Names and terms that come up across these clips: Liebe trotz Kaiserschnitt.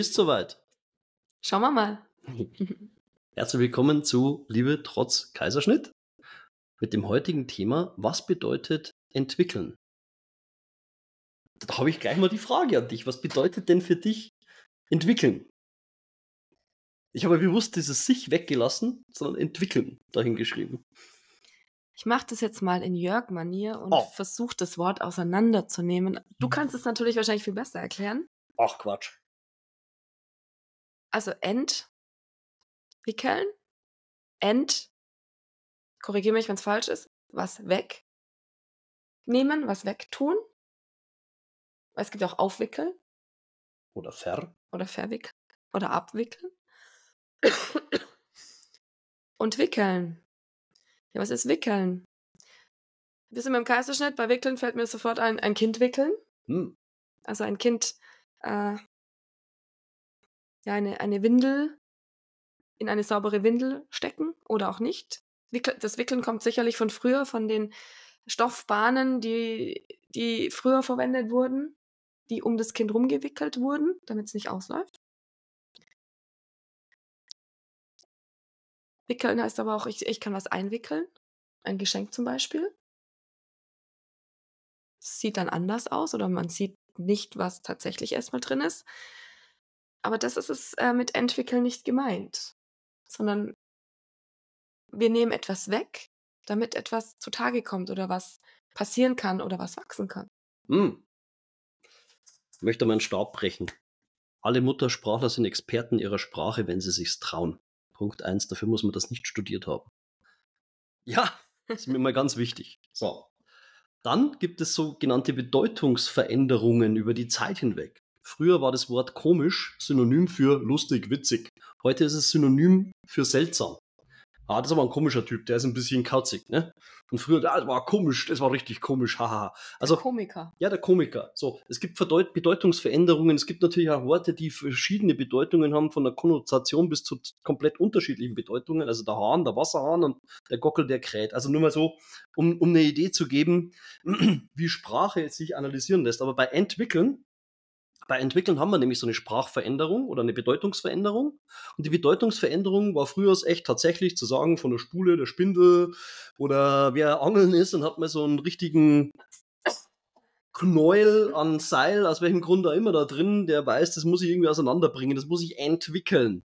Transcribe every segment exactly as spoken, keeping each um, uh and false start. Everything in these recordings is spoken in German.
Bis soweit. Schauen wir mal. Herzlich willkommen zu Liebe trotz Kaiserschnitt mit dem heutigen Thema, was bedeutet entwickeln? Da habe ich gleich mal die Frage an dich. Was bedeutet denn für dich entwickeln? Ich habe bewusst dieses sich weggelassen, sondern entwickeln dahin geschrieben. Ich mache das jetzt mal in Jörg-Manier und oh. versuche das Wort auseinanderzunehmen. Du kannst es natürlich wahrscheinlich viel besser erklären. Ach, Quatsch. Also entwickeln, ent, korrigiere mich, wenn es falsch ist, was wegnehmen, was wegtun. Es gibt auch aufwickeln. Oder ver. Oder verwickeln. Oder abwickeln. Und wickeln. Ja, was ist wickeln? Wir sind beim Kaiserschnitt, bei wickeln fällt mir sofort ein, ein Kind wickeln. Hm. Also ein Kind, äh, ja, eine, eine Windel, in eine saubere Windel stecken oder auch nicht. Wickel, das Wickeln kommt sicherlich von früher, von den Stoffbahnen, die, die früher verwendet wurden, die um das Kind rumgewickelt wurden, damit es nicht ausläuft. Wickeln heißt aber auch, ich, ich kann was einwickeln. Ein Geschenk zum Beispiel. Das sieht dann anders aus oder man sieht nicht, was tatsächlich erstmal drin ist. Aber das ist es äh, mit entwickeln nicht gemeint. Sondern wir nehmen etwas weg, damit etwas zutage kommt oder was passieren kann oder was wachsen kann. Hm. Ich möchte mal einen Stab brechen. Alle Muttersprachler sind Experten ihrer Sprache, wenn sie sich's trauen. Punkt eins, dafür muss man das nicht studiert haben. Ja, das ist mir mal ganz wichtig. So. Dann gibt es sogenannte Bedeutungsveränderungen über die Zeit hinweg. Früher war das Wort komisch Synonym für lustig, witzig. Heute ist es Synonym für seltsam. Ah, das ist aber ein komischer Typ, der ist ein bisschen kauzig, ne? Und früher, ah, das war komisch, das war richtig komisch, haha. Also, der Komiker. Ja, der Komiker. So, es gibt Verdeut- Bedeutungsveränderungen, es gibt natürlich auch Worte, die verschiedene Bedeutungen haben, von der Konnotation bis zu komplett unterschiedlichen Bedeutungen, also der Hahn, der Wasserhahn und der Gockel, der kräht. Also nur mal so, um, um eine Idee zu geben, wie Sprache sich analysieren lässt. Aber bei entwickeln, Bei Entwickeln haben wir nämlich so eine Sprachveränderung oder eine Bedeutungsveränderung. Und die Bedeutungsveränderung war früher echt tatsächlich zu sagen, von der Spule, der Spindel oder wer angeln ist, dann hat man so einen richtigen Knäuel an Seil, aus welchem Grund auch immer da drin, der weiß, das muss ich irgendwie auseinanderbringen, das muss ich entwickeln.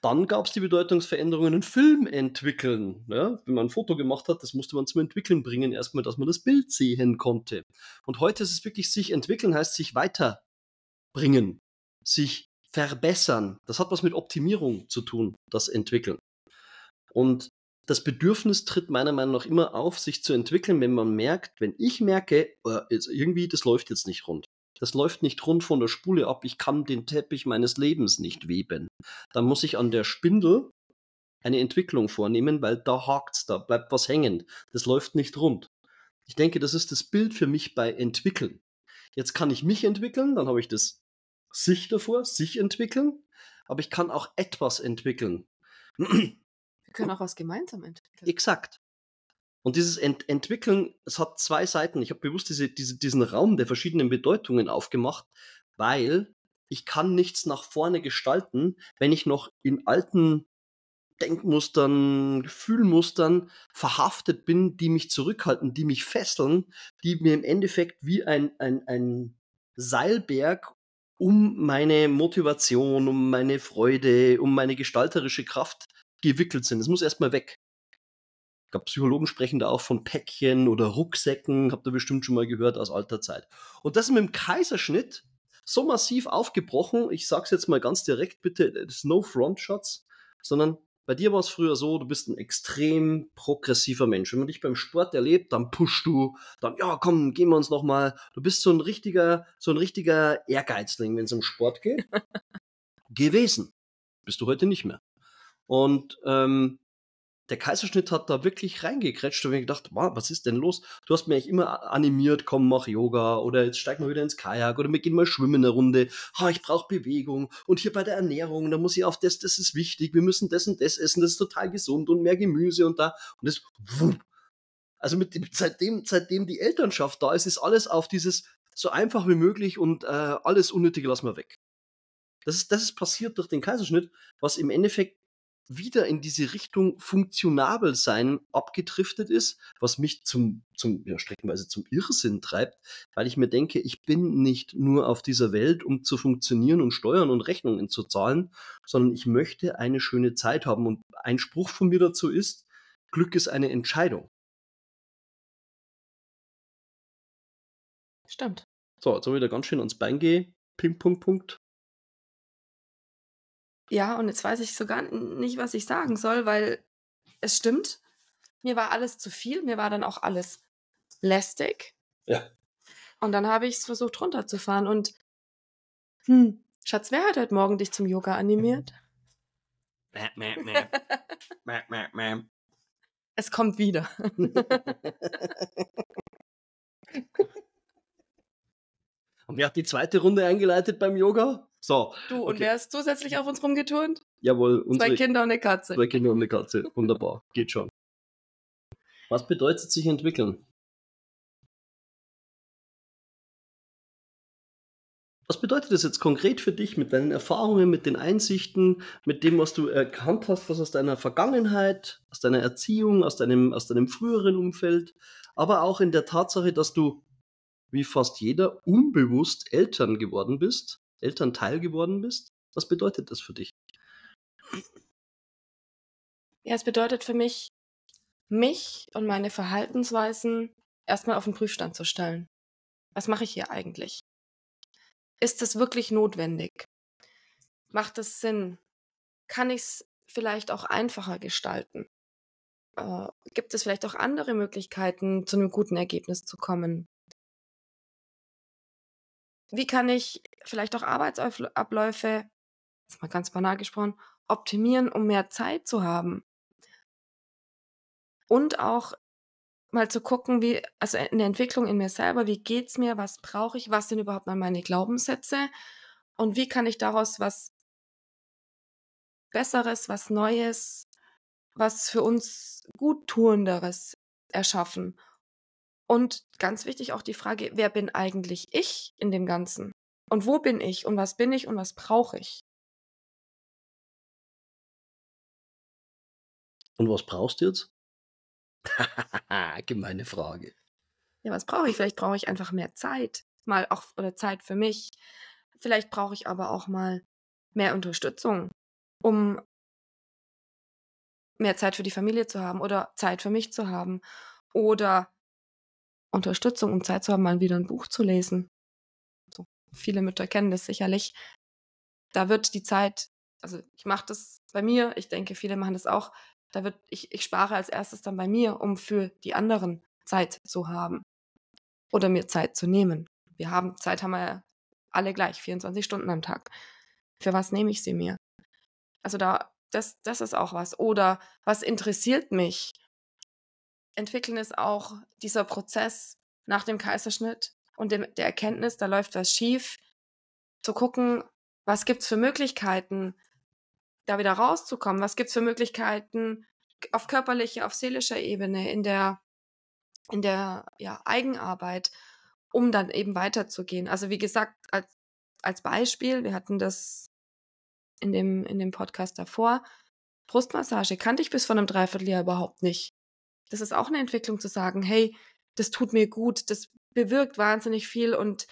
Dann gab es die Bedeutungsveränderungen in Film entwickeln. Ja, wenn man ein Foto gemacht hat, das musste man zum Entwickeln bringen, erstmal, dass man das Bild sehen konnte. Und heute ist es wirklich, sich entwickeln heißt sich weiterbringen, sich verbessern. Das hat was mit Optimierung zu tun, das Entwickeln. Und das Bedürfnis tritt meiner Meinung nach immer auf, sich zu entwickeln, wenn man merkt, wenn ich merke, irgendwie, das läuft jetzt nicht rund. Das läuft nicht rund von der Spule ab. Ich kann den Teppich meines Lebens nicht weben. Dann muss ich an der Spindel eine Entwicklung vornehmen, weil da hakt's, da bleibt was hängen. Das läuft nicht rund. Ich denke, das ist das Bild für mich bei entwickeln. Jetzt kann ich mich entwickeln, dann habe ich das sich davor, sich entwickeln, aber ich kann auch etwas entwickeln. Wir können auch was gemeinsam entwickeln. Exakt. Und dieses Ent- Entwickeln, es hat zwei Seiten. Ich habe bewusst diese, diese, diesen Raum der verschiedenen Bedeutungen aufgemacht, weil ich kann nichts nach vorne gestalten, wenn ich noch in alten Denkmustern, Gefühlmustern verhaftet bin, die mich zurückhalten, die mich fesseln, die mir im Endeffekt wie ein, ein, ein Seilberg um meine Motivation, um meine Freude, um meine gestalterische Kraft gewickelt sind. Es muss erstmal weg. Ich glaube, Psychologen sprechen da auch von Päckchen oder Rucksäcken, habt ihr bestimmt schon mal gehört aus alter Zeit. Und das ist mit dem Kaiserschnitt so massiv aufgebrochen, ich sag's jetzt mal ganz direkt, bitte, das ist no Frontshots, sondern bei dir war es früher so, du bist ein extrem progressiver Mensch. Wenn man dich beim Sport erlebt, dann pushst du, dann, ja komm, gehen wir uns nochmal. Du bist so ein richtiger, so ein richtiger Ehrgeizling, wenn es um Sport geht. Gewesen. Bist du heute nicht mehr. Und ähm, der Kaiserschnitt hat da wirklich reingekretscht und ich gedacht, wow, was ist denn los? Du hast mir eigentlich immer animiert, komm, mach Yoga oder jetzt steig mal wieder ins Kajak oder wir gehen mal schwimmen eine Runde. Ha, ich brauche Bewegung und hier bei der Ernährung, da muss ich auf das, das ist wichtig, wir müssen das und das essen, das ist total gesund und mehr Gemüse und da und das. Also mit dem, seitdem, seitdem die Elternschaft da ist, ist alles auf dieses so einfach wie möglich und äh, alles Unnötige lassen wir weg. Das ist, das ist passiert durch den Kaiserschnitt, was im Endeffekt wieder in diese Richtung funktionabel sein abgedriftet ist, was mich zum, zum ja, streckenweise zum Irrsinn treibt, weil ich mir denke, ich bin nicht nur auf dieser Welt, um zu funktionieren und Steuern und Rechnungen zu zahlen, sondern ich möchte eine schöne Zeit haben. Und ein Spruch von mir dazu ist, Glück ist eine Entscheidung. Stimmt. So, jetzt habe ich da ganz schön ans Bein geh. Ping, Punkt, Punkt. Ja, und jetzt weiß ich sogar nicht, was ich sagen soll, weil es stimmt. Mir war alles zu viel. Mir war dann auch alles lästig. Ja. Und dann habe ich es versucht, runterzufahren. Und, hm, Schatz, wer hat heute Morgen dich zum Yoga animiert? Es kommt wieder. Und wer hat die zweite Runde eingeleitet beim Yoga? So. Du, und okay. Wer ist zusätzlich auf uns rumgeturnt? Jawohl. Unsere, zwei Kinder und eine Katze. Zwei Kinder und eine Katze. Wunderbar. Geht schon. Was bedeutet sich entwickeln? Was bedeutet das jetzt konkret für dich mit deinen Erfahrungen, mit den Einsichten, mit dem, was du erkannt hast, was aus deiner Vergangenheit, aus deiner Erziehung, aus deinem, aus deinem früheren Umfeld, aber auch in der Tatsache, dass du, wie fast jeder, unbewusst Eltern geworden bist, Elternteil geworden bist? Was bedeutet das für dich? Ja, es bedeutet für mich, mich und meine Verhaltensweisen erstmal auf den Prüfstand zu stellen. Was mache ich hier eigentlich? Ist das wirklich notwendig? Macht das Sinn? Kann ich es vielleicht auch einfacher gestalten? Äh, gibt es vielleicht auch andere Möglichkeiten, zu einem guten Ergebnis zu kommen? Wie kann ich vielleicht auch Arbeitsabläufe, jetzt mal ganz banal gesprochen, optimieren, um mehr Zeit zu haben? Und auch mal zu gucken, wie, also eine Entwicklung in mir selber, wie geht's mir, was brauche ich, was sind überhaupt mal meine Glaubenssätze und wie kann ich daraus was Besseres, was Neues, was für uns Guttuenderes erschaffen? Und ganz wichtig auch die Frage, wer bin eigentlich ich in dem Ganzen? Und wo bin ich? Und was bin ich? Und was brauche ich? Und was brauchst du jetzt? Gemeine Frage. Ja, was brauche ich? Vielleicht brauche ich einfach mehr Zeit. Mal auch, oder Zeit für mich. Vielleicht brauche ich aber auch mal mehr Unterstützung, um mehr Zeit für die Familie zu haben oder Zeit für mich zu haben. Oder Unterstützung, um Zeit zu haben, mal wieder ein Buch zu lesen. So, viele Mütter kennen das sicherlich. Da wird die Zeit, also ich mache das bei mir, ich denke, viele machen das auch, da wird, ich, ich spare als erstes dann bei mir, um für die anderen Zeit zu haben. Oder mir Zeit zu nehmen. Wir haben, Zeit haben wir ja alle gleich, vierundzwanzig Stunden am Tag. Für was nehme ich sie mir? Also da, das, das ist auch was. Oder was interessiert mich? Entwickeln ist auch dieser Prozess nach dem Kaiserschnitt und dem, der Erkenntnis, da läuft was schief, zu gucken, was gibt es für Möglichkeiten, da wieder rauszukommen, was gibt es für Möglichkeiten auf körperlicher, auf seelischer Ebene, in der, in der ja, Eigenarbeit, um dann eben weiterzugehen. Also wie gesagt, als, als Beispiel, wir hatten das in dem, in dem Podcast davor, Brustmassage kannte ich bis vor einem Dreivierteljahr überhaupt nicht. Das ist auch eine Entwicklung zu sagen, hey, das tut mir gut, das bewirkt wahnsinnig viel und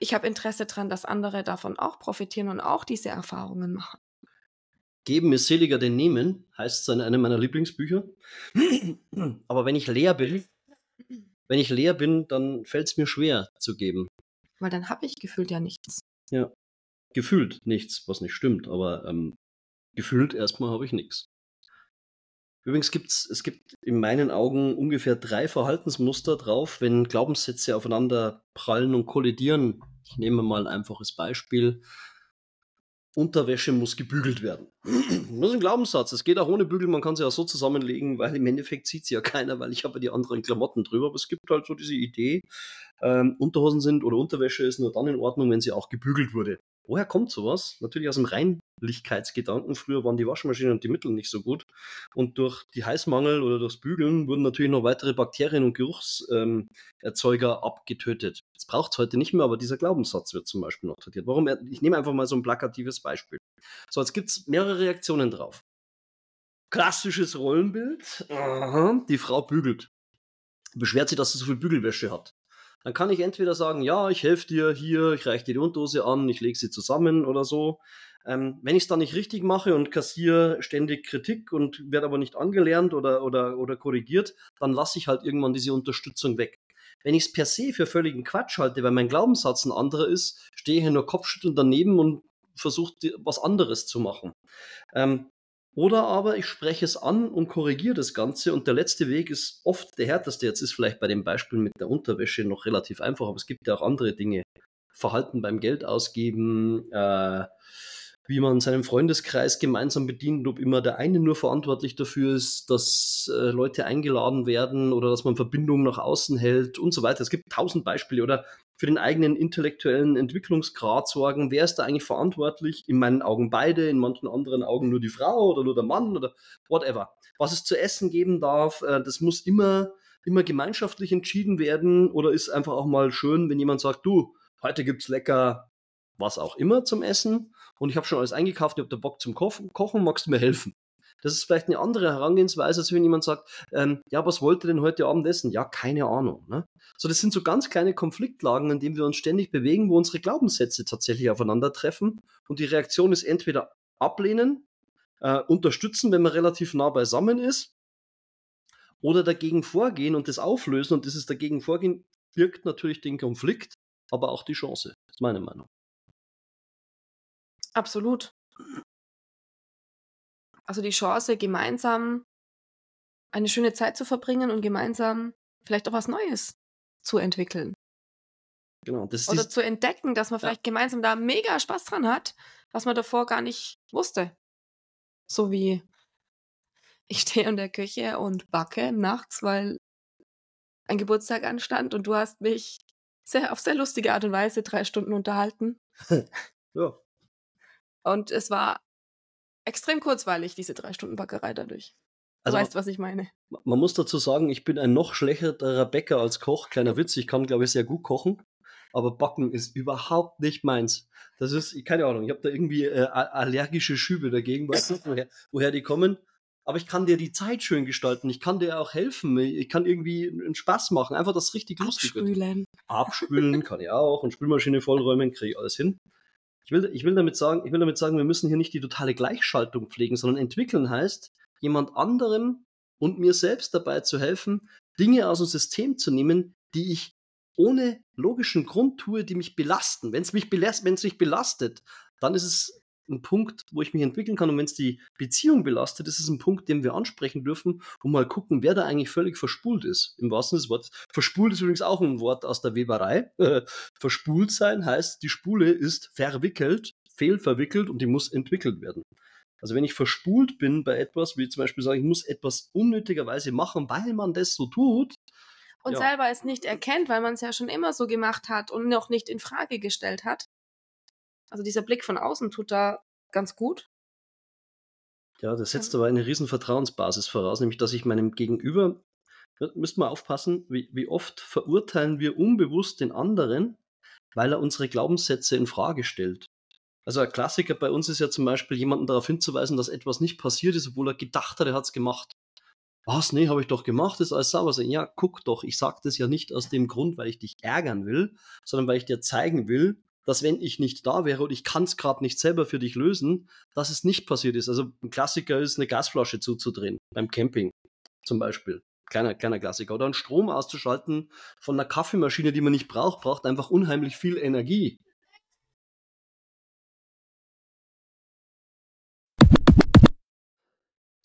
ich habe Interesse daran, dass andere davon auch profitieren und auch diese Erfahrungen machen. Geben ist seliger denn nehmen, heißt es in einem meiner Lieblingsbücher. Aber wenn ich leer bin, wenn ich leer bin, dann fällt es mir schwer zu geben. Weil dann habe ich gefühlt ja nichts. Ja, gefühlt nichts, was nicht stimmt, aber ähm, gefühlt erstmal habe ich nichts. Übrigens gibt's, es gibt in meinen Augen ungefähr drei Verhaltensmuster drauf, wenn Glaubenssätze aufeinander prallen und kollidieren. Ich nehme mal ein einfaches Beispiel. Unterwäsche muss gebügelt werden. Das ist ein Glaubenssatz. Es geht auch ohne Bügeln, man kann sie auch so zusammenlegen, weil im Endeffekt sieht sie ja keiner, weil ich habe ja die anderen Klamotten drüber. Aber es gibt halt so diese Idee, ähm, Unterhosen sind oder Unterwäsche ist nur dann in Ordnung, wenn sie auch gebügelt wurde. Woher kommt sowas? Natürlich aus dem Reinlichkeitsgedanken. Früher waren die Waschmaschinen und die Mittel nicht so gut. Und durch die Heißmangel oder durchs Bügeln wurden natürlich noch weitere Bakterien und Geruchserzeuger ähm, abgetötet. Das braucht es heute nicht mehr, aber dieser Glaubenssatz wird zum Beispiel noch tradiert. Warum? Ich nehme einfach mal so ein plakatives Beispiel. So, jetzt gibt es mehrere Reaktionen drauf. Klassisches Rollenbild. Aha, die Frau bügelt. Beschwert sich, dass sie so viel Bügelwäsche hat. Dann kann ich entweder sagen, ja, ich helfe dir hier, ich reiche dir die Unterhose an, ich lege sie zusammen oder so. Ähm, wenn ich es dann nicht richtig mache und kassiere ständig Kritik und werde aber nicht angelernt oder, oder, oder korrigiert, dann lasse ich halt irgendwann diese Unterstützung weg. Wenn ich es per se für völligen Quatsch halte, weil mein Glaubenssatz ein anderer ist, stehe ich nur kopfschüttelnd daneben und versuche, was anderes zu machen. Ähm, Oder aber ich spreche es an und korrigiere das Ganze, und der letzte Weg ist oft der härteste. Jetzt ist vielleicht bei dem Beispiel mit der Unterwäsche noch relativ einfach, aber es gibt ja auch andere Dinge. Verhalten beim Geld ausgeben, äh, wie man seinen Freundeskreis gemeinsam bedient, ob immer der eine nur verantwortlich dafür ist, dass äh, Leute eingeladen werden oder dass man Verbindungen nach außen hält und so weiter. Es gibt tausend Beispiele. Oder für den eigenen intellektuellen Entwicklungsgrad sorgen. Wer ist da eigentlich verantwortlich? In meinen Augen beide, in manchen anderen Augen nur die Frau oder nur der Mann oder whatever. Was es zu essen geben darf, äh, das muss immer, immer gemeinschaftlich entschieden werden, oder ist einfach auch mal schön, wenn jemand sagt, du, heute gibt's lecker was auch immer zum Essen und ich habe schon alles eingekauft, ich habe da Bock zum Kochen, magst du mir helfen? Das ist vielleicht eine andere Herangehensweise, als wenn jemand sagt, ähm, ja, was wollt ihr denn heute Abend essen? Ja, keine Ahnung. Ne? So, das sind so ganz kleine Konfliktlagen, in denen wir uns ständig bewegen, wo unsere Glaubenssätze tatsächlich aufeinandertreffen, und die Reaktion ist entweder ablehnen, äh, unterstützen, wenn man relativ nah beisammen ist, oder dagegen vorgehen und das auflösen, und dieses dagegen vorgehen birgt natürlich den Konflikt, aber auch die Chance. Das ist meine Meinung. Absolut. Also die Chance, gemeinsam eine schöne Zeit zu verbringen und gemeinsam vielleicht auch was Neues zu entwickeln. Genau. Das ist Oder zu entdecken, dass man vielleicht ja. gemeinsam da mega Spaß dran hat, was man davor gar nicht wusste. So wie ich stehe in der Küche und backe nachts, weil ein Geburtstag anstand und du hast mich sehr, auf sehr lustige Art und Weise drei Stunden unterhalten. Ja. Und es war extrem kurzweilig, diese drei Stunden Bäckerei dadurch. Du also, weißt, was ich meine. Man muss dazu sagen, ich bin ein noch schlechterer Bäcker als Koch. Kleiner Witz, ich kann, glaube ich, sehr gut kochen. Aber Backen ist überhaupt nicht meins. Das ist, keine Ahnung, ich habe da irgendwie äh, allergische Schübe dagegen, weiß nicht, woher, woher die kommen. Aber ich kann dir die Zeit schön gestalten. Ich kann dir auch helfen. Ich kann irgendwie einen Spaß machen. Einfach, dass es richtig lustig wird. Abspülen. Abspülen kann ich auch. Und Spülmaschine vollräumen, kriege ich alles hin. Ich will, ich will damit sagen, ich will damit sagen, wir müssen hier nicht die totale Gleichschaltung pflegen, sondern entwickeln heißt, jemand anderem und mir selbst dabei zu helfen, Dinge aus dem System zu nehmen, die ich ohne logischen Grund tue, die mich belasten. Wenn es mich belastet, wenn es mich belastet, dann ist es ein Punkt, wo ich mich entwickeln kann. Und wenn es die Beziehung belastet, ist es ein Punkt, den wir ansprechen dürfen und mal gucken, wer da eigentlich völlig verspult ist. Im wahrsten Sinne des Wortes. Verspult ist übrigens auch ein Wort aus der Weberei. Verspult sein heißt, die Spule ist verwickelt, fehlverwickelt, und die muss entwickelt werden. Also wenn ich verspult bin bei etwas, wie zum Beispiel sagen, ich muss etwas unnötigerweise machen, weil man das so tut. Und ja. selber es nicht erkennt, weil man es ja schon immer so gemacht hat und noch nicht in Frage gestellt hat. Also dieser Blick von außen tut da ganz gut. Ja, das setzt aber eine riesen Vertrauensbasis voraus, nämlich dass ich meinem Gegenüber, da müsst man aufpassen, wie, wie oft verurteilen wir unbewusst den anderen, weil er unsere Glaubenssätze in Frage stellt. Also ein Klassiker bei uns ist ja zum Beispiel, jemanden darauf hinzuweisen, dass etwas nicht passiert ist, obwohl er gedacht hat, er hat es gemacht. Was? Nee, habe ich doch gemacht, ist alles sauber sein. Ja, guck doch, ich sage das ja nicht aus dem Grund, weil ich dich ärgern will, sondern weil ich dir zeigen will, dass wenn ich nicht da wäre und ich kann es gerade nicht selber für dich lösen, dass es nicht passiert ist. Also ein Klassiker ist, eine Gasflasche zuzudrehen, beim Camping zum Beispiel. Kleiner, kleiner Klassiker. Oder einen Strom auszuschalten von einer Kaffeemaschine, die man nicht braucht, braucht einfach unheimlich viel Energie.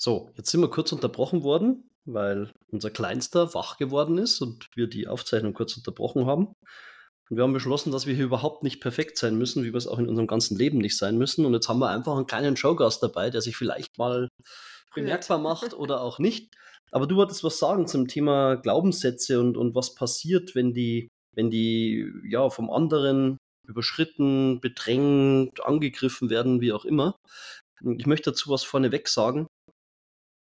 So, jetzt sind wir kurz unterbrochen worden, weil unser Kleinster wach geworden ist und wir die Aufzeichnung kurz unterbrochen haben. Und wir haben beschlossen, dass wir hier überhaupt nicht perfekt sein müssen, wie wir es auch in unserem ganzen Leben nicht sein müssen. Und jetzt haben wir einfach einen kleinen Showgast dabei, der sich vielleicht mal bemerkbar macht oder auch nicht. Aber du wolltest was sagen zum Thema Glaubenssätze und, und was passiert, wenn die, wenn die ja, vom anderen überschritten, bedrängt, angegriffen werden, wie auch immer. Ich möchte dazu was vorneweg sagen.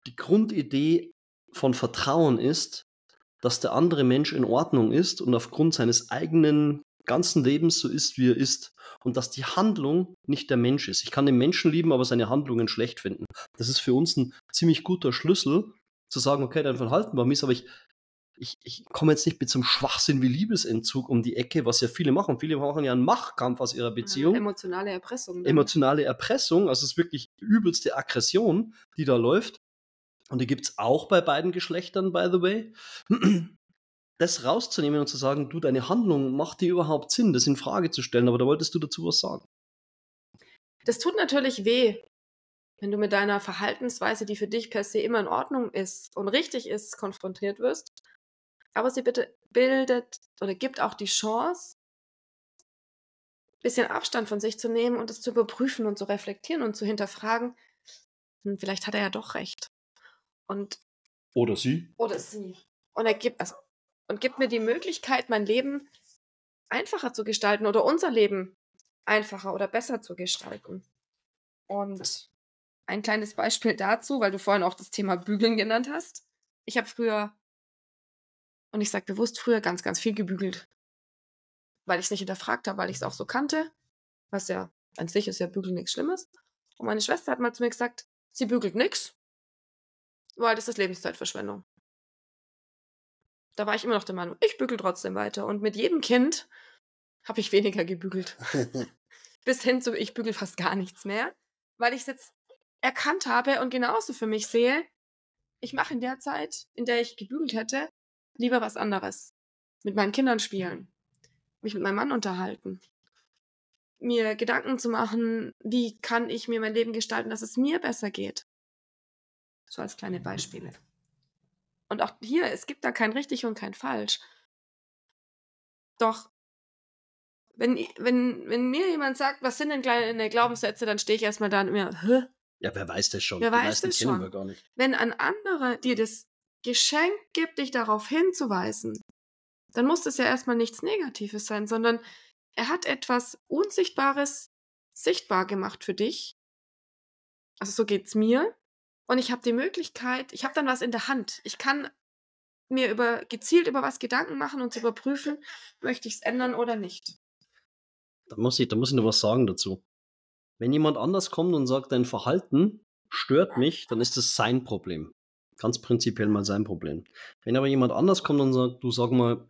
Die Grundidee von Vertrauen ist, dass der andere Mensch in Ordnung ist und aufgrund seines eigenen ganzen Lebens so ist, wie er ist. Und dass die Handlung nicht der Mensch ist. Ich kann den Menschen lieben, aber seine Handlungen schlecht finden. Das ist für uns ein ziemlich guter Schlüssel, zu sagen, okay, dein Verhalten war mies, aber ich, ich, ich komme jetzt nicht mit so einem Schwachsinn wie Liebesentzug um die Ecke, was ja viele machen. Viele machen ja einen Machtkampf aus ihrer Beziehung. Ja, emotionale Erpressung. Ne? Emotionale Erpressung, also es ist wirklich die übelste Aggression, die da läuft. Und die gibt es auch bei beiden Geschlechtern, by the way. Das rauszunehmen und zu sagen, du, deine Handlung, macht dir überhaupt Sinn, das in Frage zu stellen, aber da wolltest du dazu was sagen. Das tut natürlich weh, wenn du mit deiner Verhaltensweise, die für dich per se immer in Ordnung ist und richtig ist, konfrontiert wirst. Aber sie bitte bildet oder gibt auch die Chance, ein bisschen Abstand von sich zu nehmen und es zu überprüfen und zu reflektieren und zu hinterfragen, und vielleicht hat er ja doch recht. Und oder sie. Oder sie. Und er gibt, also, und gibt mir die Möglichkeit, mein Leben einfacher zu gestalten oder unser Leben einfacher oder besser zu gestalten. Und ein kleines Beispiel dazu, weil du vorhin auch das Thema Bügeln genannt hast. Ich habe früher, und ich sage bewusst früher, ganz, ganz viel gebügelt. Weil ich es nicht hinterfragt habe, weil ich es auch so kannte. Was ja an sich ist ja Bügeln nichts Schlimmes. Und meine Schwester hat mal zu mir gesagt, sie bügelt nichts. Weil das ist Lebenszeitverschwendung. Da war ich immer noch der Meinung, ich bügel trotzdem weiter. Und mit jedem Kind habe ich weniger gebügelt. Bis hin zu, ich bügel fast gar nichts mehr. Weil ich es jetzt erkannt habe und genauso für mich sehe, ich mache in der Zeit, in der ich gebügelt hätte, lieber was anderes. Mit meinen Kindern spielen. Mich mit meinem Mann unterhalten. Mir Gedanken zu machen, wie kann ich mir mein Leben gestalten, dass es mir besser geht. So als kleine Beispiele. Und auch hier, es gibt da kein richtig und kein falsch. Doch, wenn, wenn, wenn mir jemand sagt, was sind denn kleine Glaubenssätze, dann stehe ich erstmal da und mir, hä? Ja, wer weiß das schon? Wer weiß das schon? Wir gar nicht. Wenn ein anderer dir das Geschenk gibt, dich darauf hinzuweisen, dann muss das ja erstmal nichts Negatives sein, sondern er hat etwas Unsichtbares sichtbar gemacht für dich. Also so geht's mir. Und ich habe die Möglichkeit, ich habe dann was in der Hand. Ich kann mir über, gezielt über was Gedanken machen und zu überprüfen, möchte ich es ändern oder nicht. Da muss ich, da muss ich noch was sagen dazu. Wenn jemand anders kommt und sagt, dein Verhalten stört mich, dann ist das sein Problem. Ganz prinzipiell mal sein Problem. Wenn aber jemand anders kommt und sagt, du sag mal,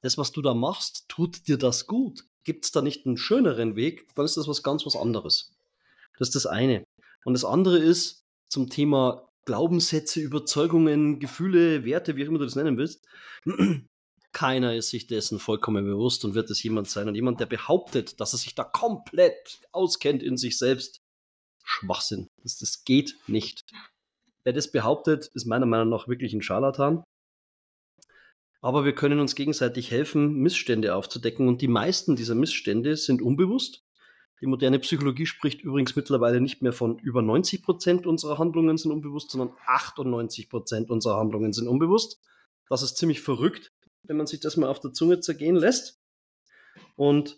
das, was du da machst, tut dir das gut? Gibt es da nicht einen schöneren Weg? Dann ist das was ganz was anderes. Das ist das eine. Und das andere ist, zum Thema Glaubenssätze, Überzeugungen, Gefühle, Werte, wie auch immer du das nennen willst, keiner ist sich dessen vollkommen bewusst und wird es jemand sein. Und jemand, der behauptet, dass er sich da komplett auskennt in sich selbst, Schwachsinn. Das, das geht nicht. Wer das behauptet, ist meiner Meinung nach wirklich ein Scharlatan. Aber wir können uns gegenseitig helfen, Missstände aufzudecken. Und die meisten dieser Missstände sind unbewusst. Die moderne Psychologie spricht übrigens mittlerweile nicht mehr von über neunzig Prozent unserer Handlungen sind unbewusst, sondern achtundneunzig Prozent unserer Handlungen sind unbewusst. Das ist ziemlich verrückt, wenn man sich das mal auf der Zunge zergehen lässt. Und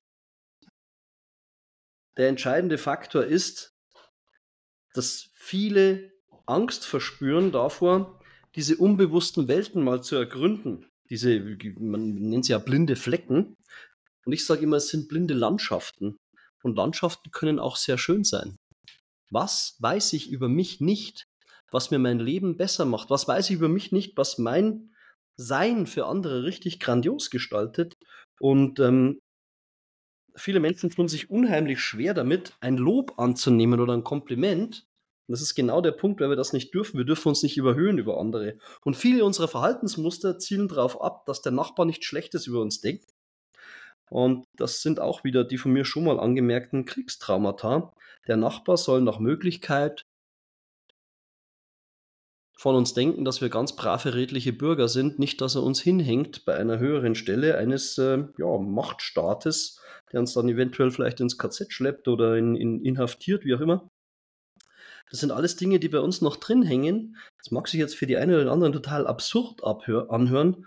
der entscheidende Faktor ist, dass viele Angst verspüren davor, diese unbewussten Welten mal zu ergründen. Diese, man nennt sie ja blinde Flecken. Und ich sage immer, es sind blinde Landschaften. Und Landschaften können auch sehr schön sein. Was weiß ich über mich nicht, was mir mein Leben besser macht? Was weiß ich über mich nicht, was mein Sein für andere richtig grandios gestaltet? Und ähm, viele Menschen tun sich unheimlich schwer damit, ein Lob anzunehmen oder ein Kompliment. Und das ist genau der Punkt, weil wir das nicht dürfen. Wir dürfen uns nicht überhöhen über andere. Und viele unserer Verhaltensmuster zielen darauf ab, dass der Nachbar nichts Schlechtes über uns denkt. Und das sind auch wieder die von mir schon mal angemerkten Kriegstraumata. Der Nachbar soll nach Möglichkeit von uns denken, dass wir ganz brave, redliche Bürger sind. Nicht, dass er uns hinhängt bei einer höheren Stelle eines äh, ja, Machtstaates, der uns dann eventuell vielleicht ins K Z schleppt oder in, in, inhaftiert, wie auch immer. Das sind alles Dinge, die bei uns noch drin hängen. Das mag sich jetzt für die einen oder den anderen total absurd abhör- anhören.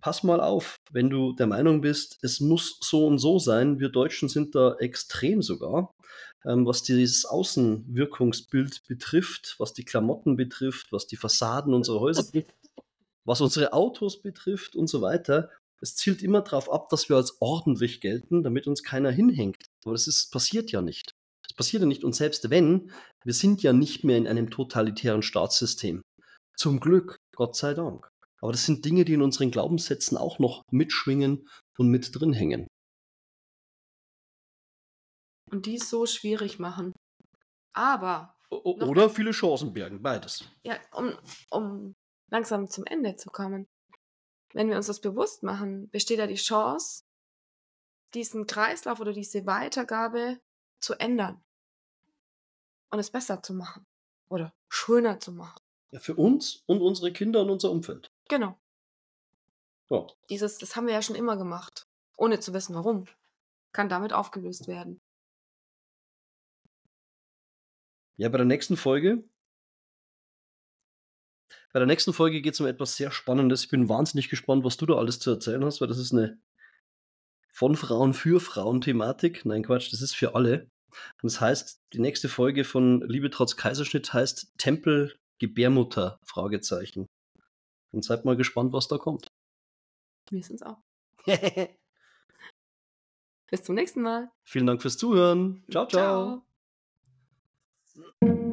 pass mal auf, wenn du der Meinung bist, es muss so und so sein, wir Deutschen sind da extrem sogar, ähm, was dieses Außenwirkungsbild betrifft, was die Klamotten betrifft, was die Fassaden unserer Häuser betrifft, was unsere Autos betrifft und so weiter. Es zielt immer darauf ab, dass wir als ordentlich gelten, damit uns keiner hinhängt. Aber das ist, passiert ja nicht. Das passiert ja nicht. Und selbst wenn, wir sind ja nicht mehr in einem totalitären Staatssystem. Zum Glück, Gott sei Dank. Aber das sind Dinge, die in unseren Glaubenssätzen auch noch mitschwingen und mit drin hängen. Und die es so schwierig machen. Aber... O- oder noch, viele Chancen bergen, beides. Ja, um, um langsam zum Ende zu kommen. Wenn wir uns das bewusst machen, besteht da die Chance, diesen Kreislauf oder diese Weitergabe zu ändern. Und es besser zu machen. Oder schöner zu machen. Ja, für uns und unsere Kinder und unser Umfeld. Genau. Ja. Dieses, das haben wir ja schon immer gemacht, ohne zu wissen, warum, kann damit aufgelöst werden. Ja, bei der nächsten Folge, bei der nächsten Folge geht es um etwas sehr Spannendes. Ich bin wahnsinnig gespannt, was du da alles zu erzählen hast, weil das ist eine von Frauen für Frauen Thematik. Nein, Quatsch, das ist für alle. Und das heißt, die nächste Folge von Liebe trotz Kaiserschnitt heißt Tempel Gebärmutter, Fragezeichen. Und seid mal gespannt, was da kommt. Wir sind's auch. Bis zum nächsten Mal. Vielen Dank fürs Zuhören. Ciao, ciao. ciao.